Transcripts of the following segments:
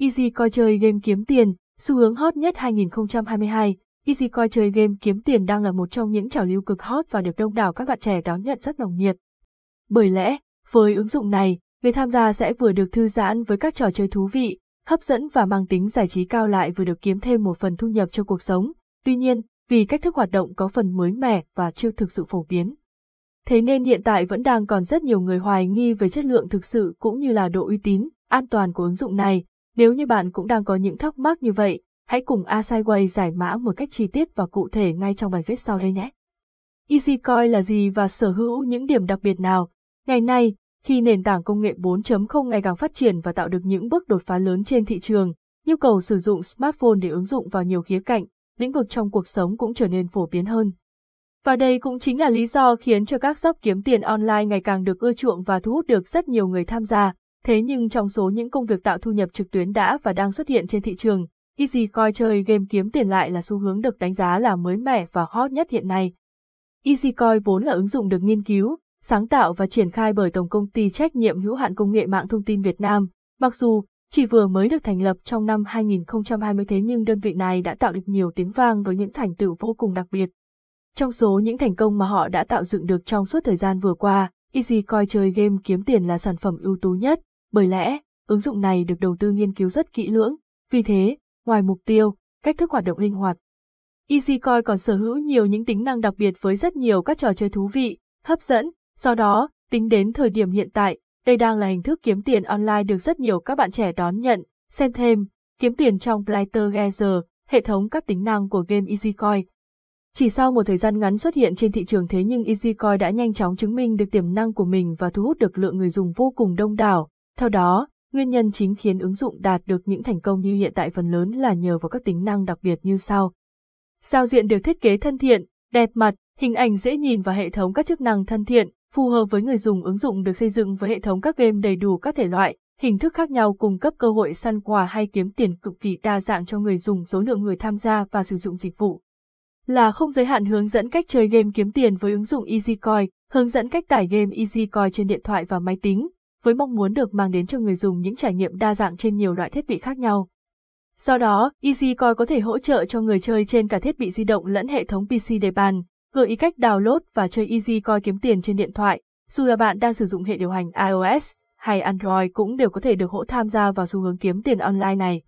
EasyCoin chơi game kiếm tiền, xu hướng hot nhất 2022. EasyCoin chơi game kiếm tiền đang là một trong những trào lưu cực hot và được đông đảo các bạn trẻ đón nhận rất nồng nhiệt. Bởi lẽ, với ứng dụng này, người tham gia sẽ vừa được thư giãn với các trò chơi thú vị, hấp dẫn và mang tính giải trí cao, lại vừa được kiếm thêm một phần thu nhập cho cuộc sống. Tuy nhiên, vì cách thức hoạt động có phần mới mẻ và chưa thực sự phổ biến, thế nên hiện tại vẫn đang còn rất nhiều người hoài nghi về chất lượng thực sự cũng như là độ uy tín, an toàn của ứng dụng này. Nếu như bạn cũng đang có những thắc mắc như vậy, hãy cùng AsaiWay giải mã một cách chi tiết và cụ thể ngay trong bài viết sau đây nhé. EasyCoin là gì và sở hữu những điểm đặc biệt nào? Ngày nay, khi nền tảng công nghệ 4.0 ngày càng phát triển và tạo được những bước đột phá lớn trên thị trường, nhu cầu sử dụng smartphone để ứng dụng vào nhiều khía cạnh, lĩnh vực trong cuộc sống cũng trở nên phổ biến hơn. Và đây cũng chính là lý do khiến cho các shop kiếm tiền online ngày càng được ưa chuộng và thu hút được rất nhiều người tham gia. Thế nhưng trong số những công việc tạo thu nhập trực tuyến đã và đang xuất hiện trên thị trường, EasyCoin chơi game kiếm tiền lại là xu hướng được đánh giá là mới mẻ và hot nhất hiện nay. EasyCoin vốn là ứng dụng được nghiên cứu, sáng tạo và triển khai bởi Tổng công ty trách nhiệm hữu hạn công nghệ mạng thông tin Việt Nam. Mặc dù chỉ vừa mới được thành lập trong năm 2020, thế nhưng đơn vị này đã tạo được nhiều tiếng vang với những thành tựu vô cùng đặc biệt. Trong số những thành công mà họ đã tạo dựng được trong suốt thời gian vừa qua, EasyCoin chơi game kiếm tiền là sản phẩm ưu tú nhất. Bởi lẽ, ứng dụng này được đầu tư nghiên cứu rất kỹ lưỡng, vì thế, ngoài mục tiêu, cách thức hoạt động linh hoạt, EasyCoin còn sở hữu nhiều những tính năng đặc biệt với rất nhiều các trò chơi thú vị, hấp dẫn. Do đó, tính đến thời điểm hiện tại, đây đang là hình thức kiếm tiền online được rất nhiều các bạn trẻ đón nhận. Xem thêm, kiếm tiền trong Player, hệ thống các tính năng của game EasyCoin. Chỉ sau một thời gian ngắn xuất hiện trên thị trường, thế nhưng EasyCoin đã nhanh chóng chứng minh được tiềm năng của mình và thu hút được lượng người dùng vô cùng đông đảo. Theo đó, nguyên nhân chính khiến ứng dụng đạt được những thành công như hiện tại phần lớn là nhờ vào các tính năng đặc biệt như sau. Giao diện được thiết kế thân thiện, đẹp mặt, hình ảnh dễ nhìn và hệ thống các chức năng thân thiện, phù hợp với người dùng. Ứng dụng được xây dựng với hệ thống các game đầy đủ các thể loại, hình thức khác nhau, cung cấp cơ hội săn quà hay kiếm tiền cực kỳ đa dạng cho người dùng. Số lượng người tham gia và sử dụng dịch vụ là không giới hạn. Hướng dẫn cách chơi game kiếm tiền với ứng dụng EasyCoin, hướng dẫn cách tải game EasyCoin trên điện thoại và máy tính, với mong muốn được mang đến cho người dùng những trải nghiệm đa dạng trên nhiều loại thiết bị khác nhau. Do đó, EasyCoin có thể hỗ trợ cho người chơi trên cả thiết bị di động lẫn hệ thống PC để bàn. Gợi ý cách download và chơi EasyCoin kiếm tiền trên điện thoại. Dù là bạn đang sử dụng hệ điều hành iOS hay Android cũng đều có thể được hỗ tham gia vào xu hướng kiếm tiền online này.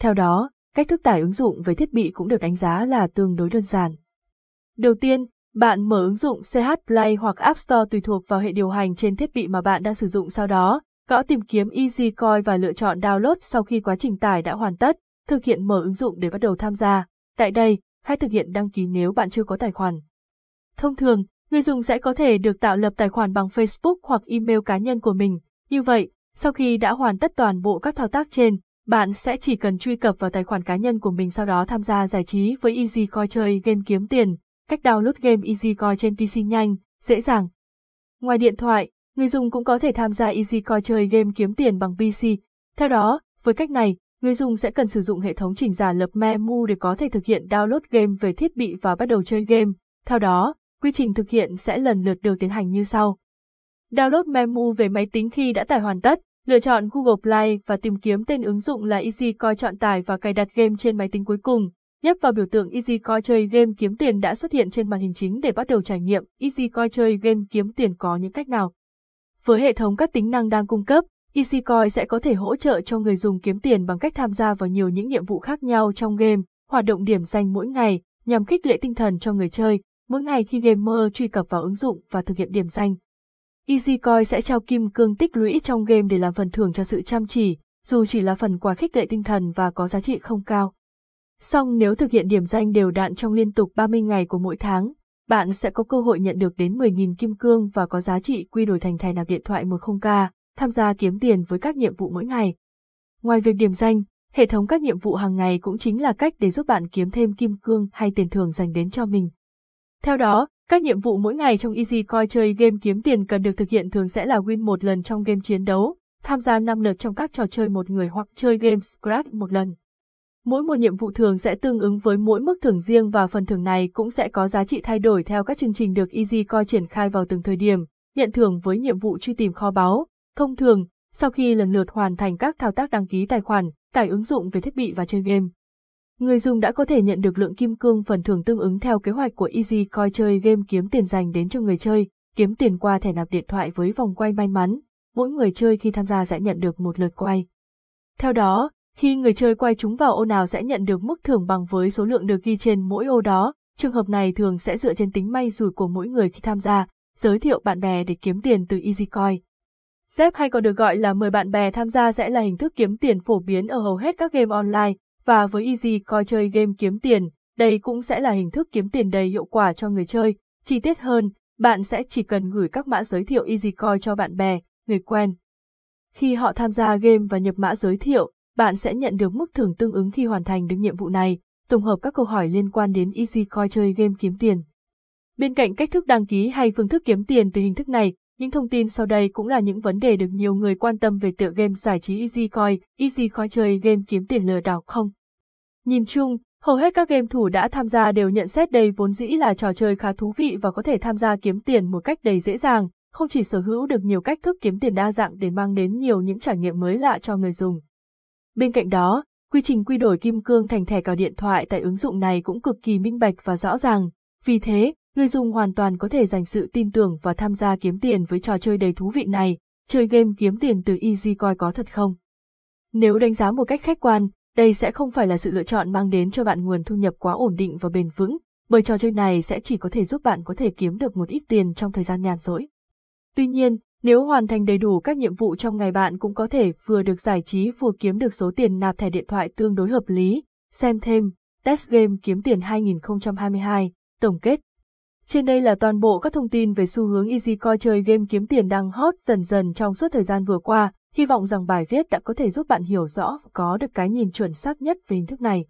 Theo đó, cách thức tải ứng dụng về thiết bị cũng được đánh giá là tương đối đơn giản. Đầu tiên, bạn mở ứng dụng CH Play hoặc App Store tùy thuộc vào hệ điều hành trên thiết bị mà bạn đang sử dụng. Sau đó, gõ tìm kiếm EasyCoin và lựa chọn download. Sau khi quá trình tải đã hoàn tất, thực hiện mở ứng dụng để bắt đầu tham gia. Tại đây, hãy thực hiện đăng ký nếu bạn chưa có tài khoản. Thông thường, người dùng sẽ có thể được tạo lập tài khoản bằng Facebook hoặc email cá nhân của mình. Như vậy, sau khi đã hoàn tất toàn bộ các thao tác trên, bạn sẽ chỉ cần truy cập vào tài khoản cá nhân của mình, sau đó tham gia giải trí với EasyCoin chơi game kiếm tiền. Cách download game EasyCoin trên PC nhanh, dễ dàng. Ngoài điện thoại, người dùng cũng có thể tham gia EasyCoin chơi game kiếm tiền bằng PC. Theo đó, với cách này, người dùng sẽ cần sử dụng hệ thống trình giả lập Memu để có thể thực hiện download game về thiết bị và bắt đầu chơi game. Theo đó, quy trình thực hiện sẽ lần lượt được tiến hành như sau. Download Memu về máy tính. Khi đã tải hoàn tất, lựa chọn Google Play và tìm kiếm tên ứng dụng là EasyCoin, chọn tải và cài đặt game trên máy tính. Cuối cùng, nhấp vào biểu tượng EasyCoin chơi game kiếm tiền đã xuất hiện trên màn hình chính để bắt đầu trải nghiệm EasyCoin chơi game kiếm tiền có những cách nào. Với hệ thống các tính năng đang cung cấp, EasyCoin sẽ có thể hỗ trợ cho người dùng kiếm tiền bằng cách tham gia vào nhiều những nhiệm vụ khác nhau trong game, hoạt động điểm danh mỗi ngày nhằm khích lệ tinh thần cho người chơi. Mỗi ngày khi gamer truy cập vào ứng dụng và thực hiện điểm danh, EasyCoin sẽ trao kim cương tích lũy trong game để làm phần thưởng cho sự chăm chỉ, dù chỉ là phần quà khích lệ tinh thần và có giá trị không cao. Song nếu thực hiện điểm danh đều đặn trong liên tục 30 ngày của mỗi tháng, bạn sẽ có cơ hội nhận được đến 10.000 kim cương và có giá trị quy đổi thành thẻ nạp điện thoại 10k. Tham gia kiếm tiền với các nhiệm vụ mỗi ngày. Ngoài việc điểm danh, hệ thống các nhiệm vụ hàng ngày cũng chính là cách để giúp bạn kiếm thêm kim cương hay tiền thưởng dành đến cho mình. Theo đó, các nhiệm vụ mỗi ngày trong EasyCoin chơi game kiếm tiền cần được thực hiện thường sẽ là win một lần trong game chiến đấu, tham gia 5 lượt trong các trò chơi một người hoặc chơi game Scratch một lần. Mỗi một nhiệm vụ thường sẽ tương ứng với mỗi mức thưởng riêng và phần thưởng này cũng sẽ có giá trị thay đổi theo các chương trình được EasyCoin triển khai vào từng thời điểm. Nhận thưởng với nhiệm vụ truy tìm kho báu. Thông thường, Sau khi lần lượt hoàn thành các thao tác đăng ký tài khoản, tải ứng dụng về thiết bị và chơi game, người dùng đã có thể nhận được lượng kim cương phần thưởng tương ứng theo kế hoạch của EasyCoin. Chơi game kiếm tiền dành đến cho người chơi, kiếm tiền qua thẻ nạp điện thoại với vòng quay may mắn, mỗi người chơi khi tham gia sẽ nhận được một lượt quay. Theo đó, khi người chơi quay trúng vào ô nào sẽ nhận được mức thưởng bằng với số lượng được ghi trên mỗi ô đó, trường hợp này thường sẽ dựa trên tính may rủi của mỗi người khi tham gia, giới thiệu bạn bè để kiếm tiền từ EasyCoin. ZEP hay còn được gọi là mời bạn bè tham gia sẽ là hình thức kiếm tiền phổ biến ở hầu hết các game online, và với EasyCoin chơi game kiếm tiền, đây cũng sẽ là hình thức kiếm tiền đầy hiệu quả cho người chơi. Chi tiết hơn, bạn sẽ chỉ cần gửi các mã giới thiệu EasyCoin cho bạn bè, người quen. Khi họ tham gia game và nhập mã giới thiệu, bạn sẽ nhận được mức thưởng tương ứng khi hoàn thành được nhiệm vụ này. Tổng hợp các câu hỏi liên quan đến EasyCoin chơi game kiếm tiền. Bên cạnh cách thức đăng ký hay phương thức kiếm tiền từ hình thức này, những thông tin sau đây cũng là những vấn đề được nhiều người quan tâm về tựa game giải trí EasyCoin. EasyCoin chơi game kiếm tiền lừa đảo không? Nhìn chung, hầu hết các game thủ đã tham gia đều nhận xét đây vốn dĩ là trò chơi khá thú vị và có thể tham gia kiếm tiền một cách đầy dễ dàng, không chỉ sở hữu được nhiều cách thức kiếm tiền đa dạng để mang đến nhiều những trải nghiệm mới lạ cho người dùng. Bên cạnh đó, quy trình quy đổi kim cương thành thẻ cào điện thoại tại ứng dụng này cũng cực kỳ minh bạch và rõ ràng, vì thế, người dùng hoàn toàn có thể dành sự tin tưởng và tham gia kiếm tiền với trò chơi đầy thú vị này. Chơi game kiếm tiền từ EasyCoin có thật không? Nếu đánh giá một cách khách quan, đây sẽ không phải là sự lựa chọn mang đến cho bạn nguồn thu nhập quá ổn định và bền vững, bởi trò chơi này sẽ chỉ có thể giúp bạn có thể kiếm được một ít tiền trong thời gian nhàn rỗi. Tuy nhiên, nếu hoàn thành đầy đủ các nhiệm vụ trong ngày, bạn cũng có thể vừa được giải trí vừa kiếm được số tiền nạp thẻ điện thoại tương đối hợp lý. Xem thêm, Test Game Kiếm Tiền 2022, tổng kết. Trên đây là toàn bộ các thông tin về xu hướng EasyCoin chơi game kiếm tiền đang hot dần dần trong suốt thời gian vừa qua. Hy vọng rằng bài viết đã có thể giúp bạn hiểu rõ và có được cái nhìn chuẩn xác nhất về hình thức này.